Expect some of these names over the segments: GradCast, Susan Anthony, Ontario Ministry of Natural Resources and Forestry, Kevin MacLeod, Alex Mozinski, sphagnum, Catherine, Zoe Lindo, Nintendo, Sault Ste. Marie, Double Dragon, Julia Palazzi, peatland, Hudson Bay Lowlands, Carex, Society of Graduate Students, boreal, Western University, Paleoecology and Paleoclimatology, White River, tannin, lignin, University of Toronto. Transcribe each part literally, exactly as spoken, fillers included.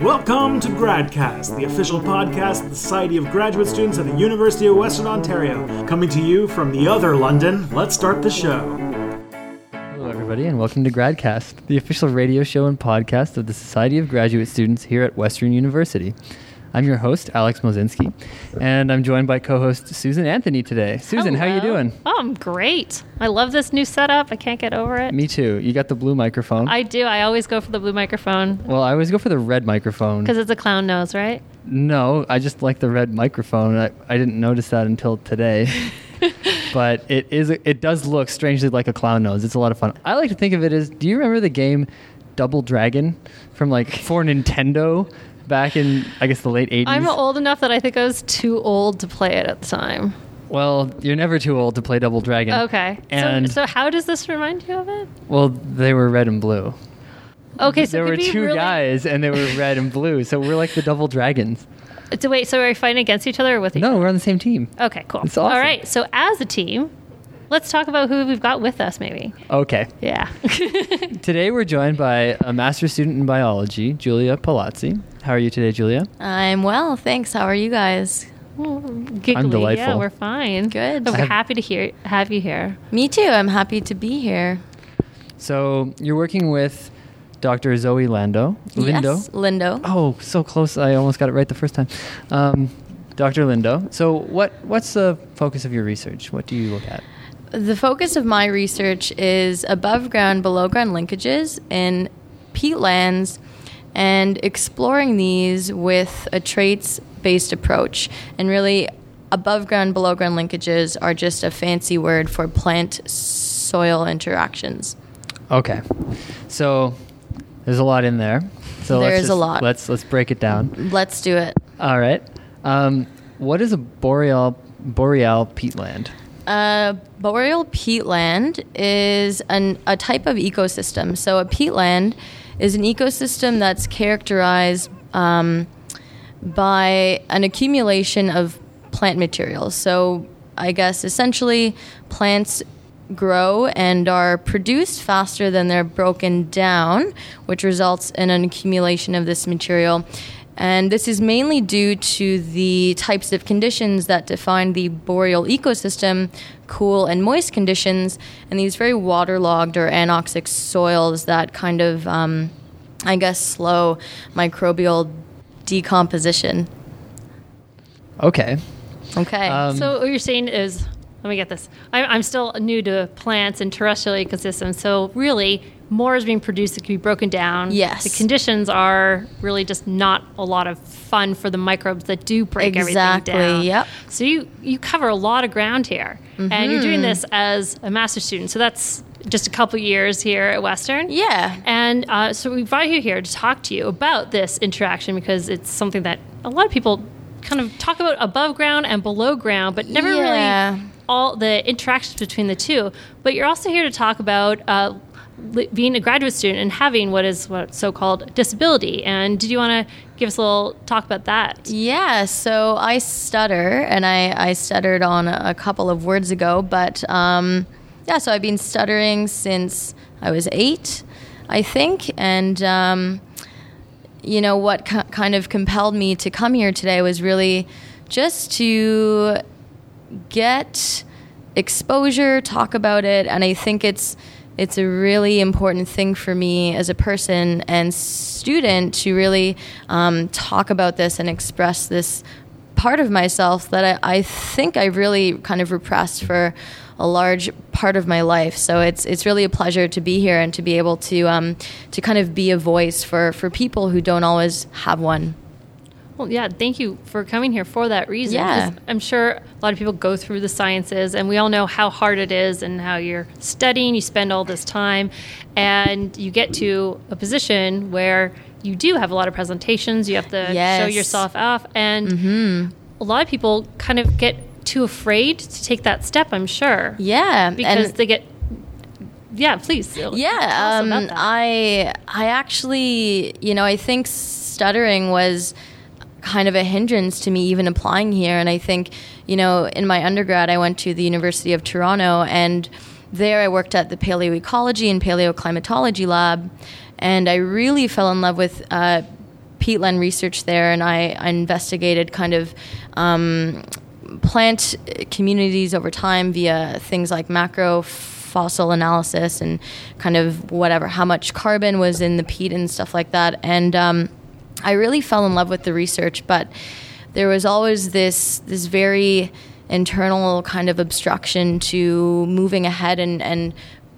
Welcome to GradCast, the official podcast of the Society of Graduate Students at the University of Western Ontario. Coming to you from the other London, let's start the show. Hello everybody and welcome to GradCast, the official radio show and podcast of the Society of Graduate Students here at Western University. I'm your host, Alex Mozinski, and I'm joined by co-host Susan Anthony today. Susan, Hello. How are you doing? Oh, I'm great. I love this new setup. I can't get over it. Me too. You got the blue microphone. I do. I always go for the blue microphone. Well, I always go for the red microphone. Because it's a clown nose, right? No, I just like the red microphone. I, I didn't notice that until today. But it is. It does look strangely like a clown nose. It's a lot of fun. I like to think of it as, do you remember the game Double Dragon from like for Nintendo? Back in, I guess, the late eighties. I'm old enough that I think I was too old to play it at the time. Well, you're never too old to play Double Dragon. Okay. And so, so how does this remind you of it? Well, they were red and blue. Okay, so there were two really... guys, and they were red and blue. So we're like the Double Dragons. So wait, so are we fighting against each other or with each other? No, we're on the same team. Okay, cool. It's awesome. All right, so as a team, let's talk about who we've got with us, maybe. Okay. Yeah. Today we're joined by a master's student in biology, Julia Palazzi. How are you today, Julia? I'm well, thanks. How are you guys? Oh, giggly. I'm delightful. Yeah, we're fine. Good. But we're have, happy to hear have you here. Me too. I'm happy to be here. So you're working with Doctor Zoe Lindo. Lindo. Yes, Lindo. Oh, so close. I almost got it right the first time. Um, Doctor Lindo. So what what's the focus of your research? What do you look at? The focus of my research is above ground, below ground linkages in peatlands and exploring these with a traits-based approach. And really, above ground, below ground linkages are just a fancy word for plant-soil interactions. Okay. So there's a lot in there. So there let's is just, a lot. Let's, let's break it down. Let's do it. All right. Um, what is a boreal, boreal peatland? Uh, boreal peatland is an, a type of ecosystem. So a peatland is an ecosystem that's characterized um, by an accumulation of plant materials. So I guess essentially plants grow and are produced faster than they're broken down, which results in an accumulation of this material. And this is mainly due to the types of conditions that define the boreal ecosystem, cool and moist conditions, and these very waterlogged or anoxic soils that kind of, um, I guess, slow microbial decomposition. Okay. Okay. Um, so what you're saying is, let me get this. I, I'm still new to plants and terrestrial ecosystems, so really more is being produced that can be broken down. Yes. The conditions are really just not a lot of fun for the microbes that do break exactly, everything down. Exactly, yep. So you, you cover a lot of ground here, mm-hmm. and you're doing this as a master's student. So that's just a couple years here at Western. Yeah. And uh, so we brought you here to talk to you about this interaction because it's something that a lot of people kind of talk about above ground and below ground, but never yeah. really all the interactions between the two. But you're also here to talk about Uh, being a graduate student and having what is what's so-called disability. And did you want to give us a little talk about that? Yeah, so I stutter, and I, I stuttered on a couple of words ago, but um, yeah, so I've been stuttering since I was eight, I think, and um, you know, what co- kind of compelled me to come here today was really just to get exposure, talk about it, and I think it's It's a really important thing for me as a person and student to really um, talk about this and express this part of myself that I, I think I really kind of repressed for a large part of my life. So it's it's really a pleasure to be here and to be able to um, to kind of be a voice for, for people who don't always have one. Well, yeah, thank you for coming here for that reason. Yeah. I'm sure a lot of people go through the sciences, and we all know how hard it is and how you're studying, you spend all this time, and you get to a position where you do have a lot of presentations, you have to yes. show yourself off, and mm-hmm. a lot of people kind of get too afraid to take that step, I'm sure. Yeah. Because and- they get... Yeah, please. Yeah, um, I, I actually, you know, I think stuttering was kind of a hindrance to me even applying here. And I think, you know, in my undergrad, I went to the University of Toronto, and There I worked at the Paleoecology and Paleoclimatology lab, and I really fell in love with uh, peatland research there, and I, I investigated kind of um, plant communities over time via things like macro fossil analysis and kind of whatever, how much carbon was in the peat and stuff like that. And um, I really fell in love with the research, but there was always this this very internal kind of obstruction to moving ahead and, and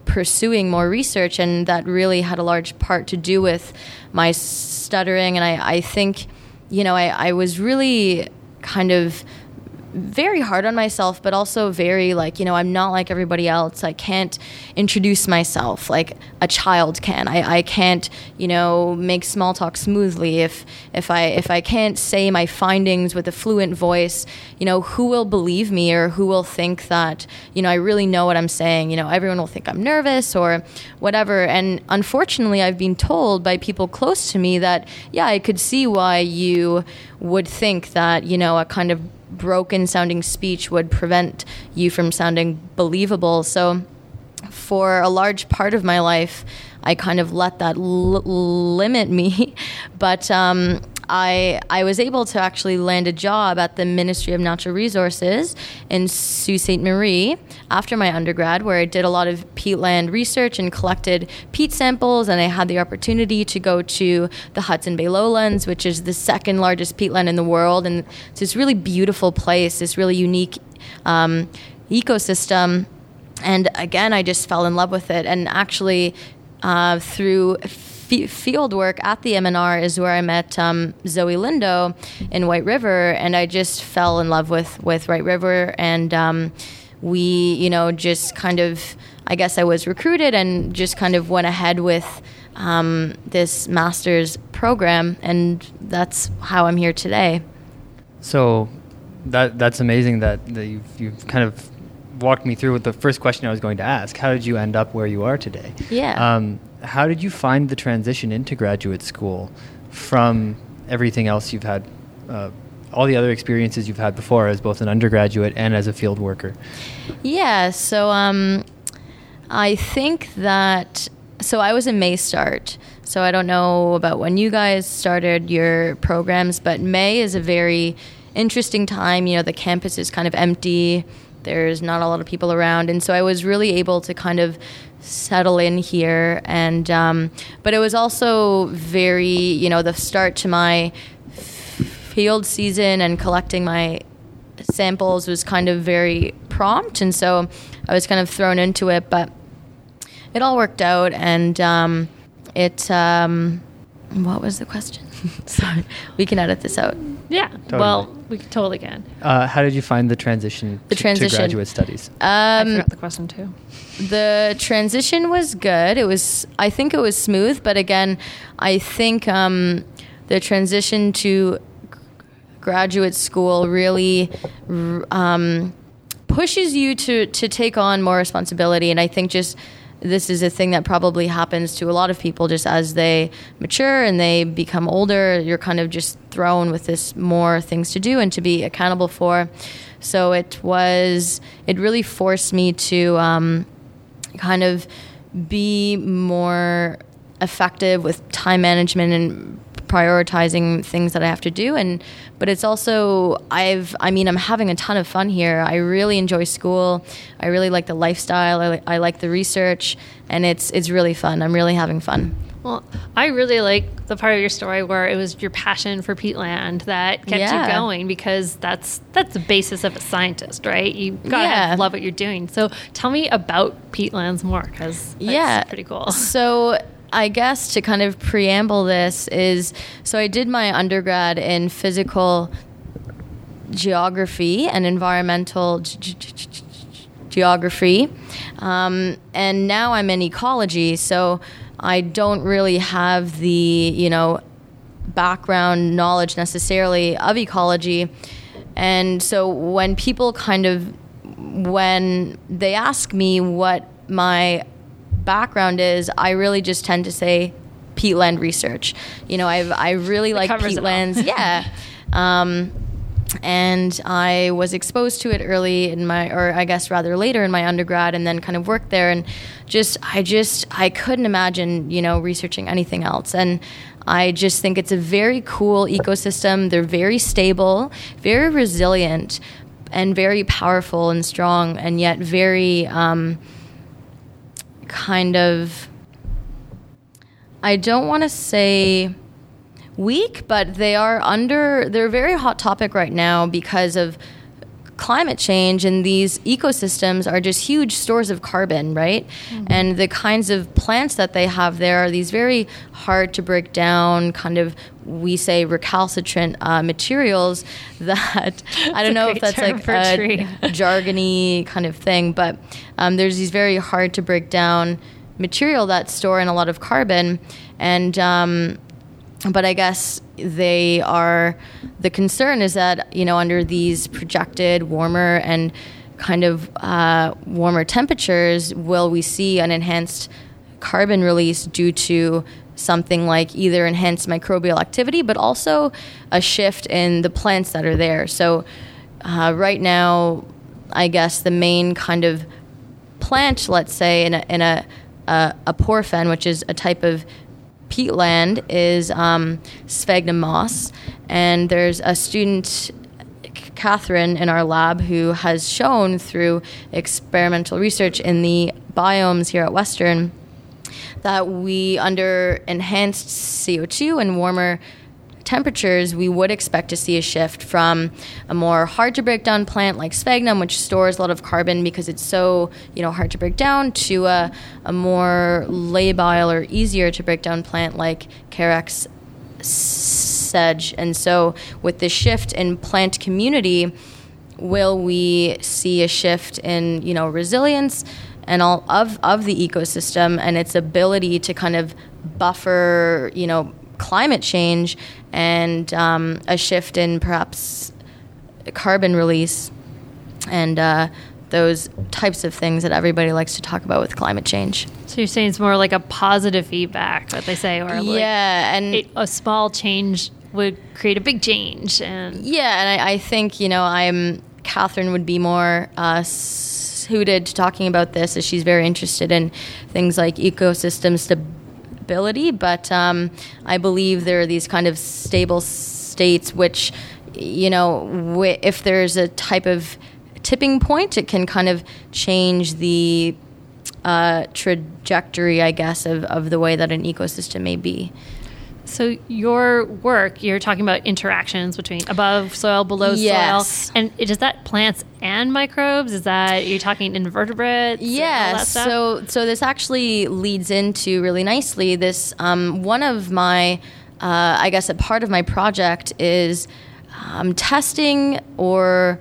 pursuing more research, and that really had a large part to do with my stuttering. And I, I think, you know, I, I was really kind of very hard on myself, but also very like, you know, I'm not like everybody else. I can't introduce myself like a child can. I, I can't, you know, make small talk smoothly. If if I if I can't say my findings with a fluent voice, you know, who will believe me, or who will think that, you know, I really know what I'm saying? You know, everyone will think I'm nervous or whatever. And unfortunately, I've been told by people close to me that, yeah, I could see why you would think that, you know, a kind of broken sounding speech would prevent you from sounding believable. So for a large part of my life, I kind of let that l- limit me. But um, I I was able to actually land a job at the Ministry of Natural Resources in Sault Ste. Marie after my undergrad, where I did a lot of peatland research and collected peat samples, and I had the opportunity to go to the Hudson Bay Lowlands, which is the second largest peatland in the world, and it's this really beautiful place, this really unique um, ecosystem. And again, I just fell in love with it, and actually uh, through field work at the M N R is where I met um, Zoe Lindo in White River, and I just fell in love with, with White River, and um, we, you know, just kind of, I guess I was recruited and just kind of went ahead with um, this master's program, and that's how I'm here today. So that that's amazing that, that you've, you've kind of walked me through with the first question I was going to ask. How did you end up where you are today? Yeah. Um, how did you find the transition into graduate school from everything else you've had, uh, all the other experiences you've had before as both an undergraduate and as a field worker? Yeah, so um, I think that, so I was a May start, so I don't know about when you guys started your programs, but May is a very interesting time. You know, the campus is kind of empty, there's not a lot of people around, and so I was really able to kind of settle in here. And um, but it was also very, you know, the start to my f- field season and collecting my samples was kind of very prompt, and so I was kind of thrown into it, but it all worked out. And um, it um, what was the question? Sorry, we can edit this out. Yeah, totally. Well, we totally can. Uh, how did you find the transition, the to, transition. to graduate studies? Um, I forgot the question too. The transition was good. It was, I think it was smooth, but again, I think um, the transition to graduate school really um, pushes you to, to take on more responsibility, and I think just this is a thing that probably happens to a lot of people just as they mature and they become older. You're kind of just thrown with this more things to do and to be accountable for. So it was, it really forced me to um, kind of be more effective with time management and prioritizing things that I have to do. And but it's also, I've I mean I'm having a ton of fun here. I really enjoy school. I really like the lifestyle. I, li- I like the research, and it's it's really fun. I'm really having fun. Well, I really like the part of your story where it was your passion for peatland that kept yeah. you going, because that's that's the basis of a scientist, right? You gotta yeah. love what you're doing. So tell me about peatlands more, because that's yeah. pretty cool. So I guess to kind of preamble this is, so I did my undergrad in physical geography and environmental ge- ge- geography, um, and now I'm in ecology, so I don't really have the, you know, background knowledge necessarily of ecology. And so when people kind of, when they ask me what my background is, I really just tend to say peatland research. You know, I've I really it like peatlands. Yeah. Um, And I was exposed to it early in my, or I guess rather later in my undergrad, and then kind of worked there. And just, I just, I couldn't imagine, you know, researching anything else. And I just think it's a very cool ecosystem. They're very stable, very resilient, and very powerful and strong, and yet very um, kind of, I don't want to say weak, but they are under, they're a very hot topic right now because of climate change, and these ecosystems are just huge stores of carbon, right? Mm-hmm. And the kinds of plants that they have there are these very hard to break down, kind of, we say recalcitrant uh, materials that, I don't know if that's like a jargony kind of thing, but um, there's these very hard to break down material that store in a lot of carbon. And um, but I guess they are, the concern is that, you know, under these projected warmer and kind of uh, warmer temperatures, will we see an enhanced carbon release due to something like either enhanced microbial activity, but also a shift in the plants that are there. So uh, right now, I guess the main kind of plant, let's say, in a, in a, a, a porphen, which is a type of peatland, is um, sphagnum moss. And there's a student, Catherine, in our lab who has shown through experimental research in the biomes here at Western that we, under enhanced C O two and warmer temperatures, we would expect to see a shift from a more hard to break down plant like sphagnum, which stores a lot of carbon because it's so, you know, hard to break down, to a, a more labile or easier to break down plant like Carex sedge. And so with the shift in plant community, will we see a shift in, you know, resilience and all of, of the ecosystem and its ability to kind of buffer, you know, climate change, and um, a shift in perhaps carbon release and uh, those types of things that everybody likes to talk about with climate change. So you're saying it's more like a positive feedback, what they say, or like yeah, and it, a small change would create a big change. And yeah, and I, I think, you know, I'm Catherine would be more uh, suited to talking about this, as she's very interested in things like ecosystem stability. But um, I believe there are these kind of stable states which, you know, w- if there's a type of tipping point, it can kind of change the uh, trajectory, I guess, of, of the way that an ecosystem may be. So your work, you're talking about interactions between above soil, below yes. soil. And does that plants and microbes? Is that, you're talking invertebrates? Yes. And all that stuff? So so this actually leads into really nicely this, um, one of my, uh, I guess a part of my project is um, testing or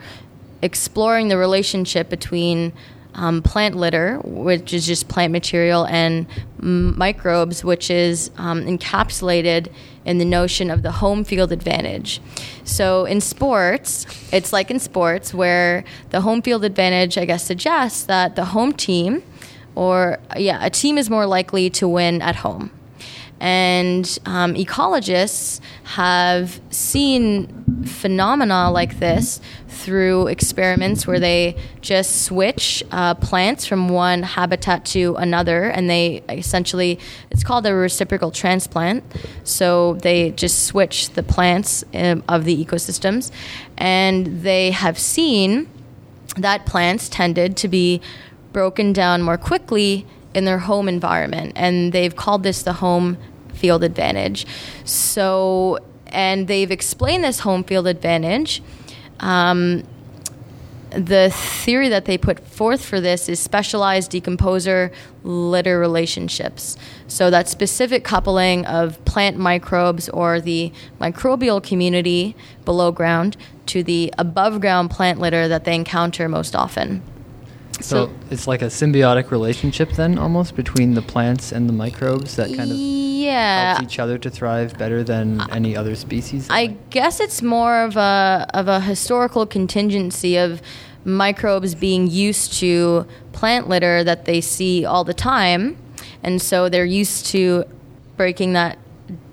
exploring the relationship between Um, plant litter, which is just plant material, and m- microbes, which is um, encapsulated in the notion of the home field advantage. So in sports, it's like in sports where the home field advantage, I guess, suggests that the home team, or yeah, a team is more likely to win at home. And um, ecologists have seen phenomena like this through experiments where they just switch uh, plants from one habitat to another, and they essentially, it's called a reciprocal transplant. So they just switch the plants um, of the ecosystems, and they have seen that plants tended to be broken down more quickly in their home environment, and they've called this the home field advantage. So, and they've explained this home field advantage. Um, the theory that they put forth for this is specialized decomposer litter relationships. So that specific coupling of plant microbes or the microbial community below ground to the above ground plant litter that they encounter most often. So, so it's like a symbiotic relationship then, almost, between the plants and the microbes that kind of yeah. helps each other to thrive better than uh, any other species. I might. guess it's more of a of a historical contingency of microbes being used to plant litter that they see all the time, and so they're used to breaking that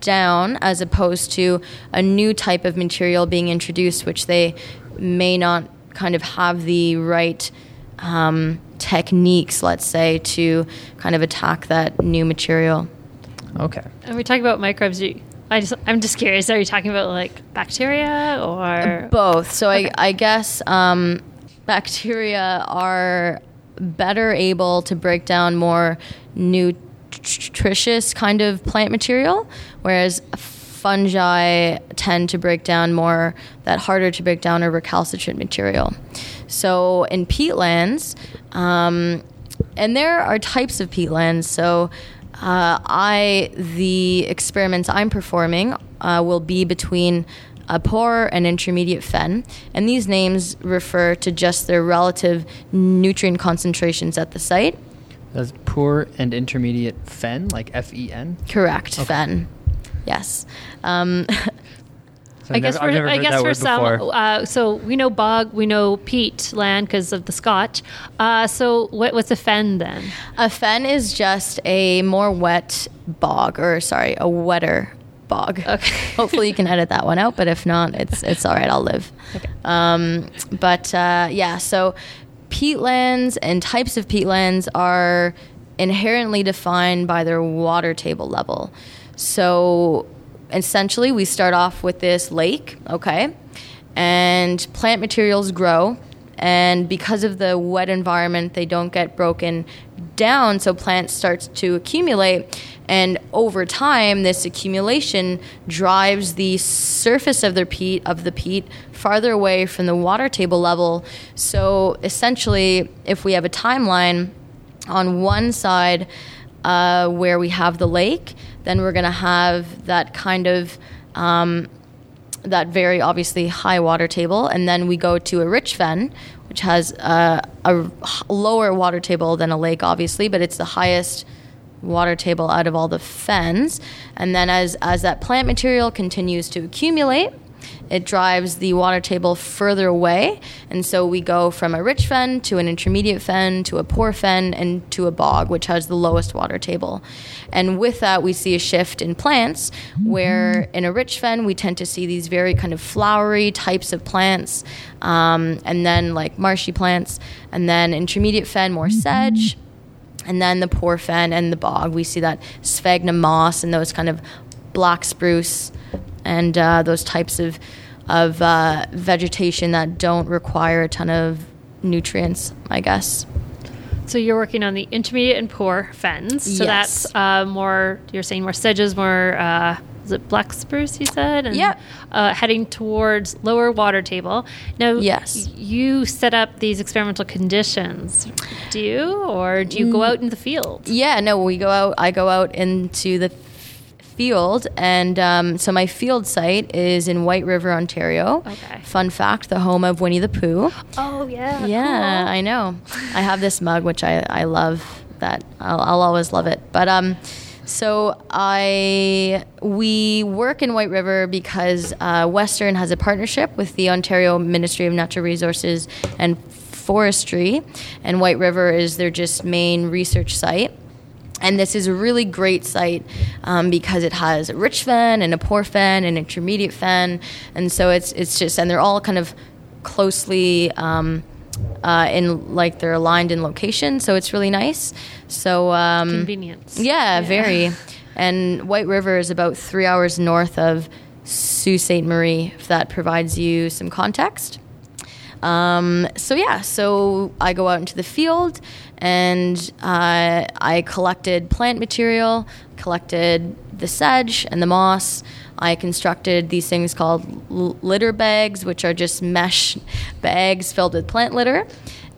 down as opposed to a new type of material being introduced, which they may not kind of have the right um, techniques, let's say, to kind of attack that new material. Okay. And we talk about microbes. You, I just, I'm just curious. Are you talking about like bacteria or both? So okay. I, I guess um, bacteria are better able to break down more nutritious kind of plant material, whereas fungi tend to break down more that harder to break down or recalcitrant material. So in peatlands, um, and there are types of peatlands. So uh, I the experiments I'm performing uh, will be between a poor and intermediate fen, and these names refer to just their relative nutrient concentrations at the site. That's poor and intermediate fen, like F E N? Correct, okay. Fen. Yes. Um, so I, never, guess for, I guess for some, uh, so we know bog, we know peat land because of the Scotch. Uh, so what, what's a fen then? A fen is just a more wet bog, or sorry, a wetter bog. Okay. Hopefully you can edit that one out, but if not, it's it's all right, I'll live. Okay. Um, but uh, yeah, so... peatlands and types of peatlands are inherently defined by their water table level. So essentially, we start off with this lake, okay, and plant materials grow. And because of the wet environment, they don't get broken down, so plants start to accumulate. And over time, this accumulation drives the surface of their peat of the peat farther away from the water table level. So essentially, if we have a timeline on one side uh, where we have the lake, then we're going to have that kind of um, that very obviously high water table, and then we go to a rich fen, which has uh, a lower water table than a lake, obviously, but it's the highest water table out of all the fens. And then as as that plant material continues to accumulate, it drives the water table further away, and so we go from a rich fen to an intermediate fen to a poor fen and to a bog, which has the lowest water table. And with that, we see a shift in plants, where in a rich fen we tend to see these very kind of flowery types of plants, um, and then like marshy plants, and then intermediate fen more sedge, and then the poor fen and the bog. We see that sphagnum moss and those kind of black spruce and uh, those types of of uh, vegetation that don't require a ton of nutrients, I guess. So you're working on the intermediate and poor fens. So yes. that's uh, more, you're saying more sedges, more, uh, is it black spruce you said? And, yeah. Uh, heading towards lower water table. Now, yes. you set up these experimental conditions. Do you, or do you mm. go out in the field? Yeah, no, we go out, I go out into the field, and um, so my field site is in White River, Ontario. Okay. Fun fact, the home of Winnie the Pooh. Oh, yeah. Yeah, cool. I know. I have this mug, which I, I love that. I'll, I'll always love it. But um, so I we work in White River because uh, Western has a partnership with the Ontario Ministry of Natural Resources and Forestry, and White River is their just main research site. And this is a really great site um, because it has a rich fen and a poor fen and intermediate fen. And so it's it's just, and they're all kind of closely um, uh, in, like they're aligned in location. So it's really nice. So um, convenience. Yeah, yeah, very. And White River is about three hours north of Sault Ste. Marie, if that provides you some context. Um, so yeah, so I go out into the field, and uh, I collected plant material, collected the sedge and the moss. I constructed these things called l- litter bags, which are just mesh bags filled with plant litter,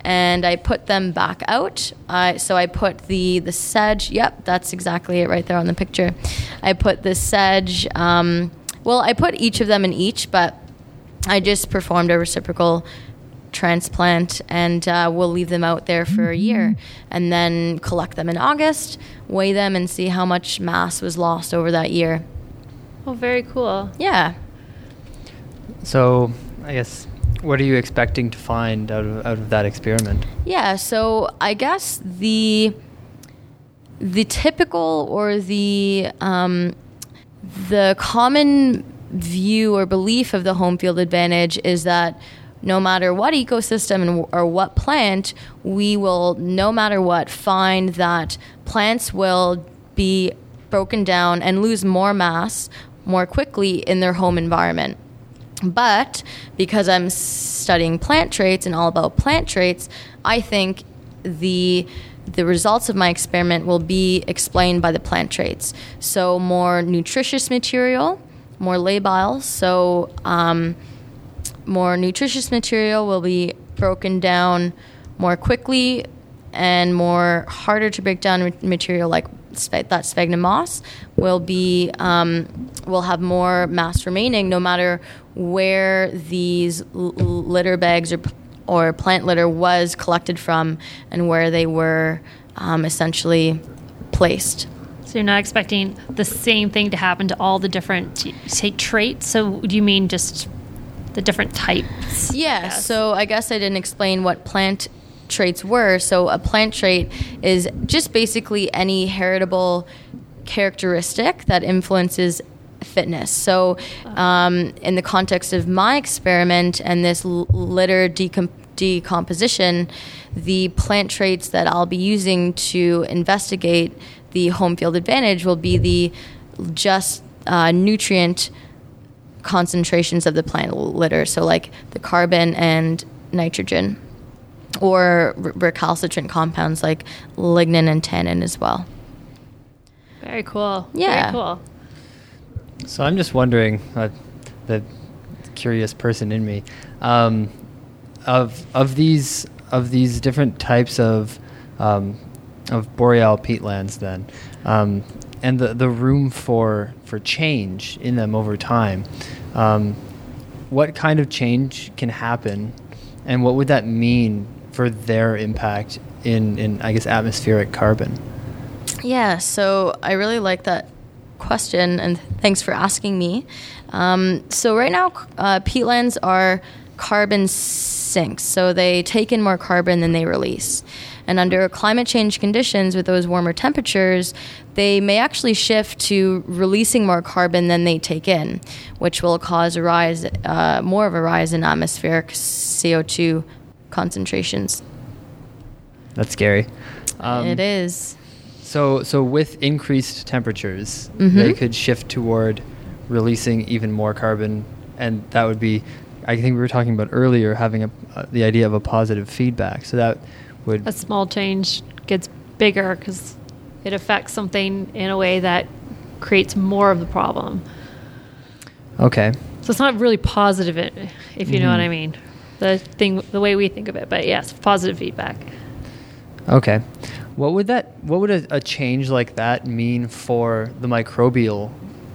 and I put them back out. Uh, so I put the, the sedge, yep, that's exactly it right there on the picture. I put the sedge, um, well, I put each of them in each, but I just performed a reciprocal transplant, and uh, we'll leave them out there for a year and then collect them in August, weigh them, and see how much mass was lost over that year. Oh, very cool. Yeah. So I guess, what are you expecting to find out of, out of that experiment? Yeah, so I guess the the typical or the... Um, the common view or belief of the home field advantage is that no matter what ecosystem or what plant, we will, no matter what, find that plants will be broken down and lose more mass more quickly in their home environment. But because I'm studying plant traits and all about plant traits, I think the the results of my experiment will be explained by the plant traits. So more nutritious material, more labile, so um, more nutritious material will be broken down more quickly and more harder to break down material like that sphagnum moss will be um, will have more mass remaining no matter where these l- litter bags or or plant litter was collected from and where they were um, essentially placed. So you're not expecting the same thing to happen to all the different, say, traits? So do you mean just the different types? Yeah, I so I guess I didn't explain what plant traits were. So a plant trait is just basically any heritable characteristic that influences fitness. So um, in the context of my experiment and this litter decom- decomposition, the plant traits that I'll be using to investigate the home field advantage will be the just uh, nutrient concentrations of the plant litter, so like the carbon and nitrogen, or recalcitrant compounds like lignin and tannin as well. Very cool. Yeah. Very cool. So I'm just wondering, uh, the curious person in me, um, of of these of these different types of um, of boreal peatlands, then, um, and the the room for for change in them over time. Um, what kind of change can happen, and what would that mean for their impact in, in I guess, atmospheric carbon? Yeah. So I really like that question, and thanks for asking me. Um, so right now, uh, peatlands are carbon sinks, so they take in more carbon than they release. And under climate change conditions, with those warmer temperatures, they may actually shift to releasing more carbon than they take in, which will cause a rise, uh, more of a rise in atmospheric C O two concentrations. That's scary. Um, it is. So so with increased temperatures, mm-hmm. they could shift toward releasing even more carbon, and that would be, I think we were talking about earlier, having a, uh, the idea of a positive feedback. So that would... A small change gets bigger because it affects something in a way that creates more of the problem. Okay. So it's not really positive, if you mm-hmm. know what I mean, the thing, the way we think of it. But yes, positive feedback. Okay. What would that? What would a, a change like that mean for the microbial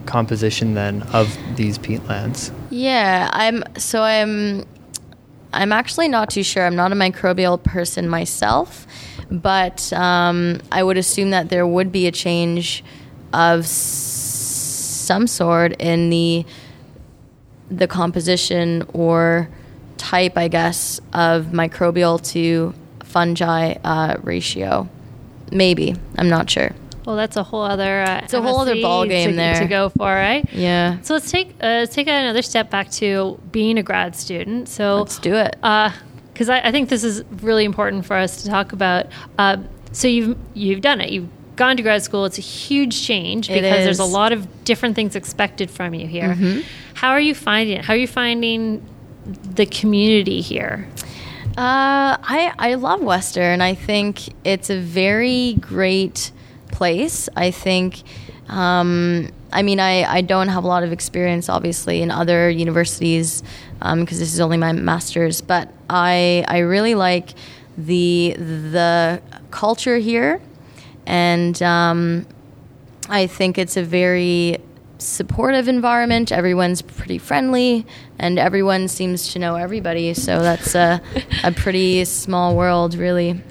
composition then of these peatlands? Yeah, I'm. So I'm. I'm actually not too sure. I'm not a microbial person myself, but um, I would assume that there would be a change of s- some sort in the the composition or type, I guess, of microbial to fungi uh, ratio. Maybe. I'm not sure. Well, that's a whole other uh, it's a whole other ball game to, there to go for, right? Yeah. So let's take uh, let's take another step back to being a grad student. So let's do it because uh, I, I think this is really important for us to talk about. Uh, so you've you've done it. You've gone to grad school. It's a huge change because there's a lot of different things expected from you here. Mm-hmm. How are you finding it? How are you finding the community here? Uh, I, I love Western. I think it's a very great place. I think, um, I mean, I, I don't have a lot of experience, obviously, in other universities um, because this is only my master's, but I I really like the the culture here, and um, I think it's a very supportive environment. Everyone's pretty friendly and everyone seems to know everybody, so that's a, a pretty small world, really.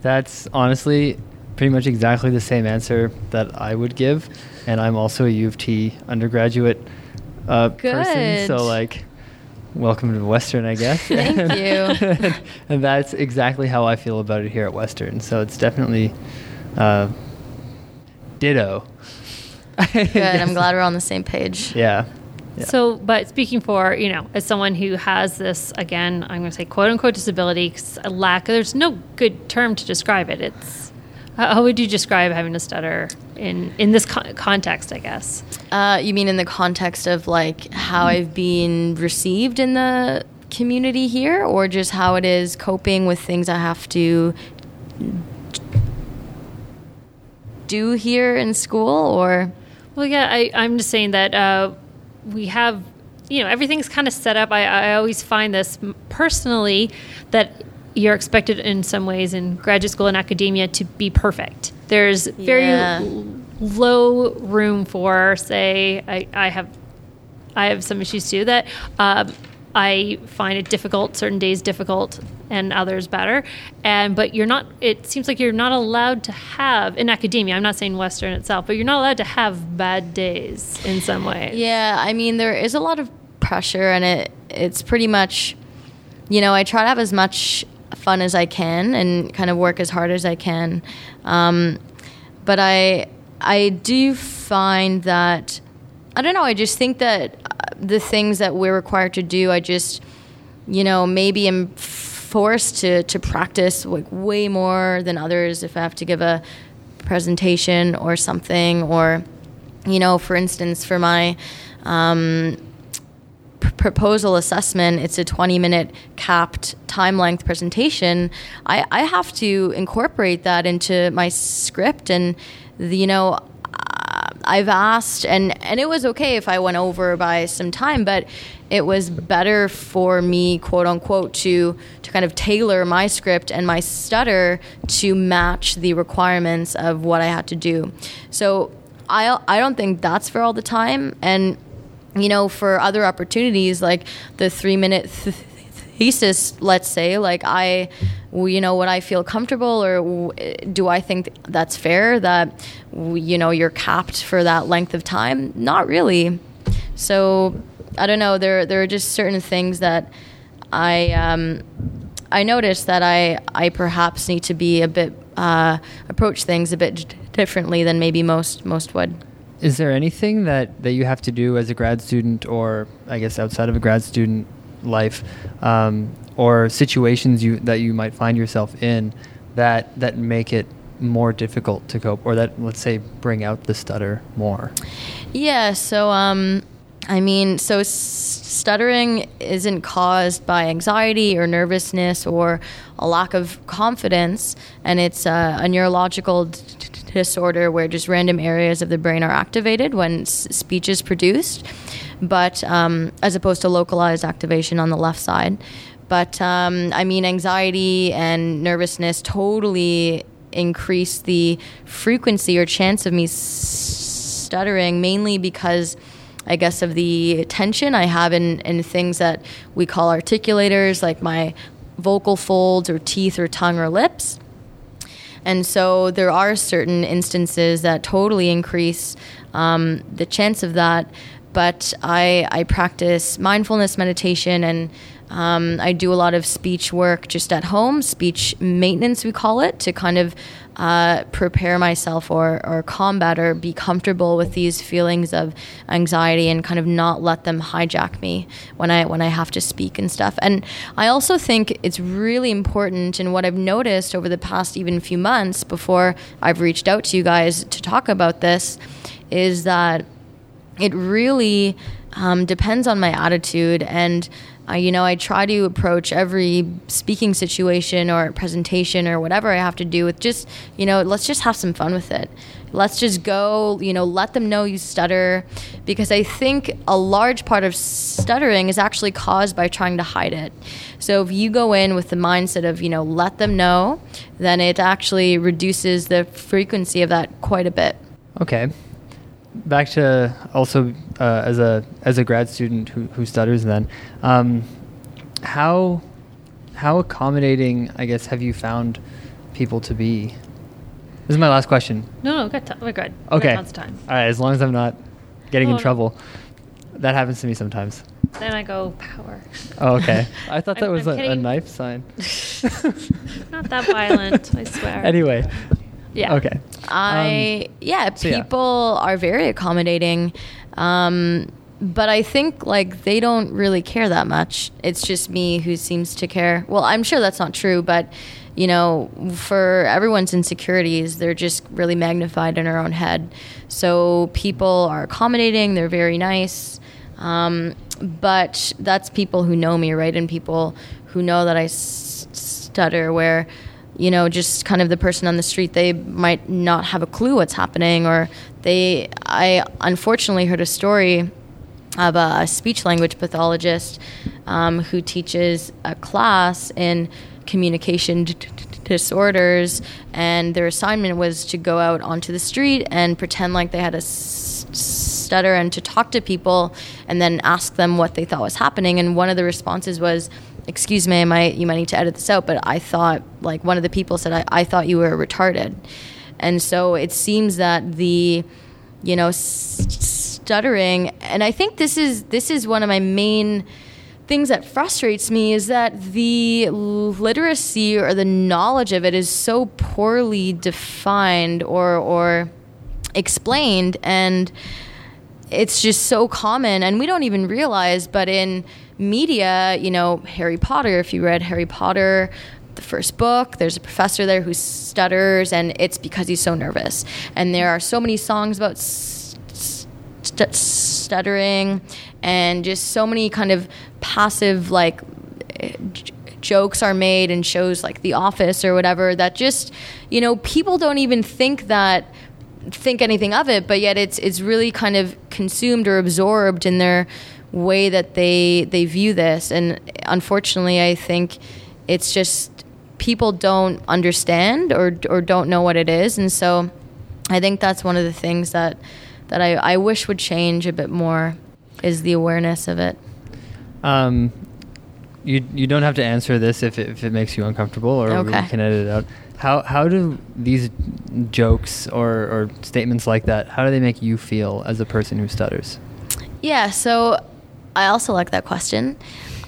That's honestly pretty much exactly the same answer that I would give, and I'm also a U of T undergraduate uh, person, so like welcome to Western, I guess. Thank and, you and that's exactly how I feel about it here at Western, so it's definitely uh, ditto. Good. Yes. I'm glad we're on the same page. Yeah. Yeah. So, but speaking for, you know, as someone who has this, again, I'm going to say quote unquote disability, 'cause a lack, there's no good term to describe it. It's, how would you describe having a stutter in, in this con- context, I guess? Uh, you mean in the context of like how I've been received in the community here, or just how it is coping with things I have to do here in school? Or, well, yeah, I, I'm just saying that, uh, we have, you know, everything's kind of set up. I, I always find this personally, that you're expected in some ways in graduate school and academia to be perfect. There's very yeah. low room for, say, I, I have I have some issues too, that uh, I find it difficult, certain days difficult and others better. And but you're not, it seems like you're not allowed to have, in academia, I'm not saying Western itself, but you're not allowed to have bad days in some ways. Yeah, I mean, there is a lot of pressure, and it it's pretty much, you know, I try to have as much fun as I can and kind of work as hard as I can. Um, but I I do find that, I don't know, I just think that the things that we're required to do, I just, you know, maybe am forced to, to practice like way more than others if I have to give a presentation or something. Or, you know, for instance, for my um, p- proposal assessment, it's a twenty-minute capped time-length presentation. I, I have to incorporate that into my script, and, the, you know, I've asked, and, and it was okay if I went over by some time, but it was better for me, quote unquote, to, to kind of tailor my script and my stutter to match the requirements of what I had to do. So I, I don't think that's for all the time. And, you know, for other opportunities, like the three-minute th- thesis, let's say, like I... you know, would I feel comfortable, or do I think that's fair that, you know, you're capped for that length of time? Not really. So I don't know. There there are just certain things that I um, I noticed that I, I perhaps need to be a bit, uh, approach things a bit differently than maybe most most would. Is there anything that, that you have to do as a grad student, or I guess outside of a grad student life, um or situations you that you might find yourself in that that make it more difficult to cope, or that, let's say, bring out the stutter more? Yeah, so um, I mean, so stuttering isn't caused by anxiety or nervousness or a lack of confidence, and it's uh, a neurological d- d- disorder where just random areas of the brain are activated when s- speech is produced, but um, as opposed to localized activation on the left side. But, um, I mean, anxiety and nervousness totally increase the frequency or chance of me s- stuttering, mainly because, I guess, of the tension I have in, in things that we call articulators, like my vocal folds or teeth or tongue or lips. And so there are certain instances that totally increase um, the chance of that. But I, I practice mindfulness meditation, and Um, I do a lot of speech work just at home, speech maintenance we call it, to kind of uh, prepare myself or, or combat or be comfortable with these feelings of anxiety and kind of not let them hijack me when I when I have to speak and stuff. And I also think it's really important, and what I've noticed over the past even few months before I've reached out to you guys to talk about this, is that it really um, depends on my attitude. And Uh, you know, I try to approach every speaking situation or presentation or whatever I have to do with just, you know, let's just have some fun with it. Let's just go, you know, let them know you stutter, because I think a large part of stuttering is actually caused by trying to hide it. So if you go in with the mindset of, you know, let them know, then it actually reduces the frequency of that quite a bit. Okay. Back to also uh, as a as a grad student who, who stutters, then um, how how accommodating, I guess, have you found people to be? This is my last question. No, no, got t- we're good. Okay, we got tons of time. All right, as long as I'm not getting oh, in trouble, no. That happens to me sometimes. Then I go power. Oh, okay. I thought that I'm, was I'm a, a knife sign. Not that violent, I swear. Anyway. Yeah. Okay. I um, yeah, so people yeah. are very accommodating. Um, but I think like they don't really care that much. It's just me who seems to care. Well, I'm sure that's not true, but you know, for everyone's insecurities, they're just really magnified in our own head. So people are accommodating, they're very nice. Um, but that's people who know me, right? And people who know that I s- stutter, where, you know, just kind of the person on the street, they might not have a clue what's happening, or they, I unfortunately heard a story of a, a speech language pathologist um, who teaches a class in communication d- d- disorders, and their assignment was to go out onto the street and pretend like they had a s- stutter and to talk to people and then ask them what they thought was happening. And one of the responses was, excuse me, I might, you might need to edit this out, but I thought, like one of the people said, I, I thought you were retarded. And so it seems that the, you know, stuttering, and I think this is this is one of my main things that frustrates me, is that the literacy or the knowledge of it is so poorly defined or or explained, and it's just so common, and we don't even realize, but in media, you know, Harry Potter, if you read Harry Potter, the first book, there's a professor there who stutters, and it's because he's so nervous. And there are so many songs about st- st- stuttering and just so many kind of passive, like, j- jokes are made in shows like The Office or whatever that just, you know, people don't even think that think anything of it, but yet it's it's really kind of consumed or absorbed in their way that they they view this. And unfortunately, I think it's just people don't understand or or don't know what it is. And so I think that's one of the things that that I, I wish would change a bit more, is the awareness of it. Um, you you don't have to answer this if it, if it makes you uncomfortable, or okay. we can edit it out. How how do these jokes or, or statements like that, how do they make you feel as a person who stutters? Yeah, so I also like that question.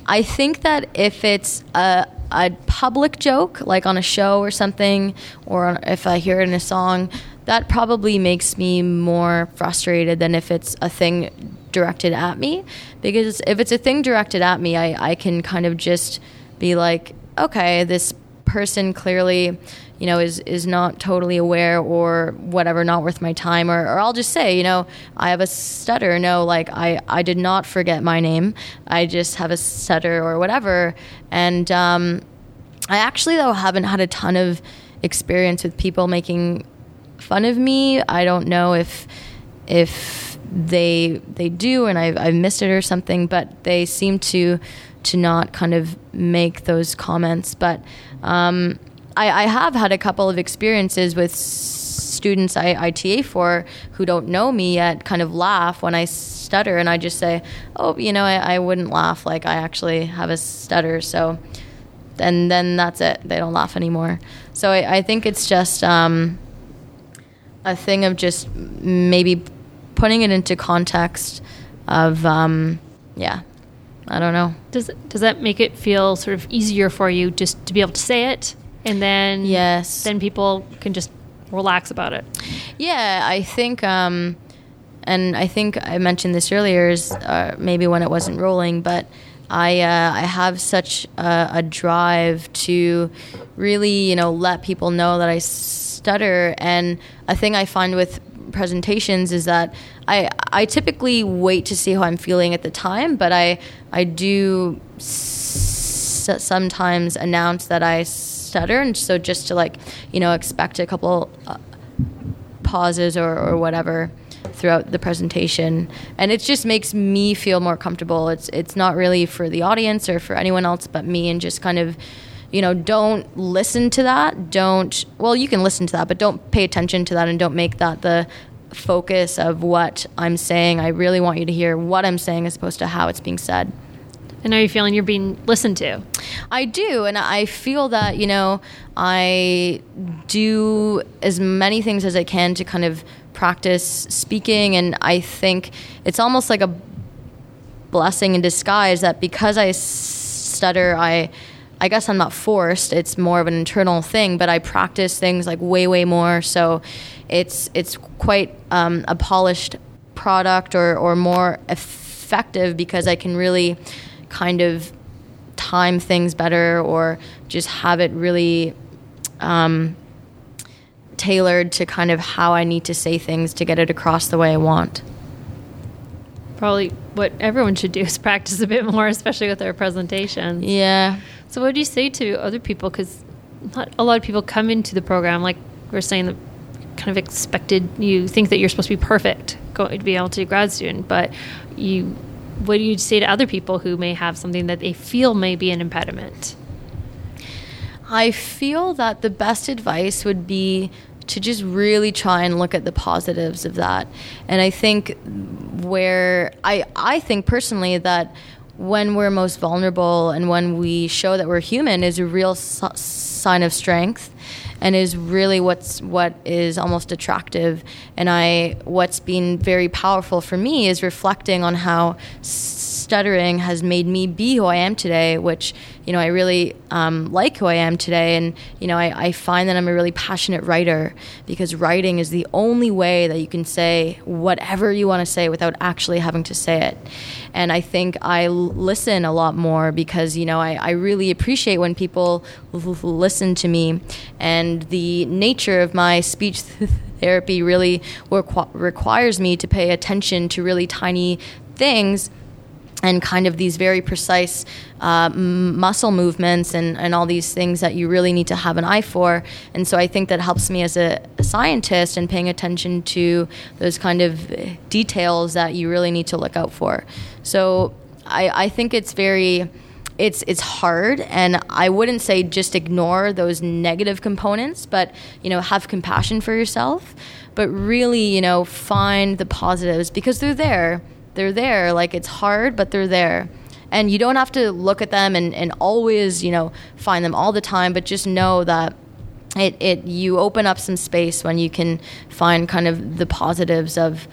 I think that if it's a, a public joke, like on a show or something, or if I hear it in a song, that probably makes me more frustrated than if it's a thing directed at me. Because if it's a thing directed at me, I, I can kind of just be like, okay, this person clearly, you know, is is not totally aware or whatever, not worth my time, or, or I'll just say, you know, I have a stutter. No, like I, I did not forget my name. I just have a stutter or whatever. And um, I actually, though, haven't had a ton of experience with people making fun of me. I don't know if if they they do, and I've, I've missed it or something, but they seem to to not kind of make those comments. But um, I, I have had a couple of experiences with students I, I T A for who don't know me yet kind of laugh when I stutter, and I just say, oh, you know, I, I wouldn't laugh. Like, I actually have a stutter. So, and then that's it. They don't laugh anymore. So I, I think it's just um, a thing of just maybe putting it into context of, um, yeah. I don't know. Does does that make it feel sort of easier for you just to be able to say it, and then yes. then people can just relax about it? Yeah, I think, um, and I think I mentioned this earlier, is uh, maybe when it wasn't rolling, but I uh, I have such a, a drive to really, you know, let people know that I stutter. And a thing I find with presentations is that I I typically wait to see how I'm feeling at the time, but I I do s- sometimes announce that I stutter, and so just to, like, you know, expect a couple uh, pauses or, or whatever throughout the presentation, and it just makes me feel more comfortable. It's it's not really for the audience or for anyone else but me, and just kind of, you know, don't listen to that. Don't, well, you can listen to that, but don't pay attention to that, and don't make that the focus of what I'm saying. I really want you to hear what I'm saying as opposed to how it's being said. And are you feeling you're being listened to? I do, and I feel that, you know, I do as many things as I can to kind of practice speaking, and I think it's almost like a blessing in disguise that because I stutter, I I guess I'm not forced. It's more of an internal thing, but I practice things like way, way more. So it's it's quite um, a polished product or, or more effective because I can really kind of time things better or just have it really um, tailored to kind of how I need to say things to get it across the way I want. Probably what everyone should do is practice a bit more, especially with their presentations. Yeah. So what do you say to other people? Because not a lot of people come into the program, like we're saying, that kind of expected, you think that you're supposed to be perfect going to be able to be a grad student, but you, what do you say to other people who may have something that they feel may be an impediment? I feel that the best advice would be to just really try and look at the positives of that. And I think where I, I think personally that when we're most vulnerable and when we show that we're human is a real so- sign of strength and is really what's what is almost attractive. And I what's been very powerful for me is reflecting on how stuttering has made me be who I am today, which, you know, I really um, like who I am today. And, you know, I, I find that I'm a really passionate writer because writing is the only way that you can say whatever you want to say without actually having to say it. And I think I listen a lot more because, you know, I, I really appreciate when people l- listen to me, and the nature of my speech therapy really requ- requires me to pay attention to really tiny things and kind of these very precise uh, muscle movements and, and all these things that you really need to have an eye for. And so I think that helps me as a scientist and paying attention to those kind of details that you really need to look out for. So I, I think it's very, it's it's hard, and I wouldn't say just ignore those negative components, but, you know, have compassion for yourself, but really, you know, find the positives because they're there. They're there. Like, it's hard, but they're there. And you don't have to look at them and, and always, you know, find them all the time, but just know that it, it you open up some space when you can find kind of the positives of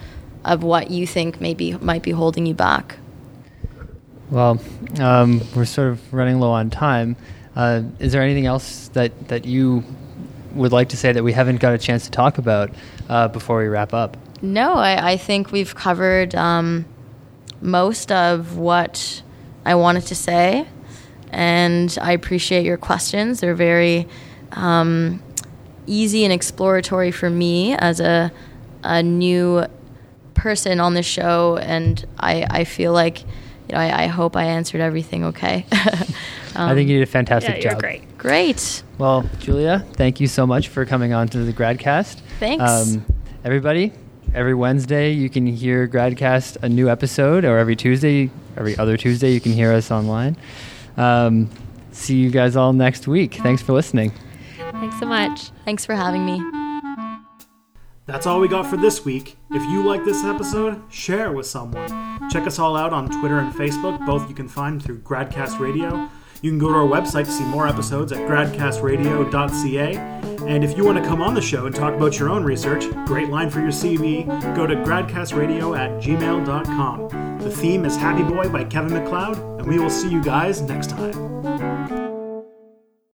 of what you think maybe might be holding you back. Well, um, we're sort of running low on time. Uh, is there anything else that, that you would like to say that we haven't got a chance to talk about uh, before we wrap up? No, I, I think we've covered um, most of what I wanted to say, and I appreciate your questions. They're very um, easy and exploratory for me as a a new person on the show, and I, I feel like, you know, I, I hope I answered everything okay. um, I think you did a fantastic yeah, job. You're great. Great. Well, Julia, thank you so much for coming on to the GradCast. Thanks. Um, everybody, every Wednesday you can hear GradCast, a new episode, or every Tuesday, every other Tuesday you can hear us online. Um, see you guys all next week. Thanks for listening. Thanks so much. Thanks for having me. That's all we got for this week. If you like this episode, share it with someone. Check us all out on Twitter and Facebook. Both you can find through GradCast Radio. You can go to our website to see more episodes at gradcast radio dot c a. And if you want to come on the show and talk about your own research, great line for your C V, go to gradcastradio at gmail dot com. The theme is Happy Boy by Kevin MacLeod, and we will see you guys next time.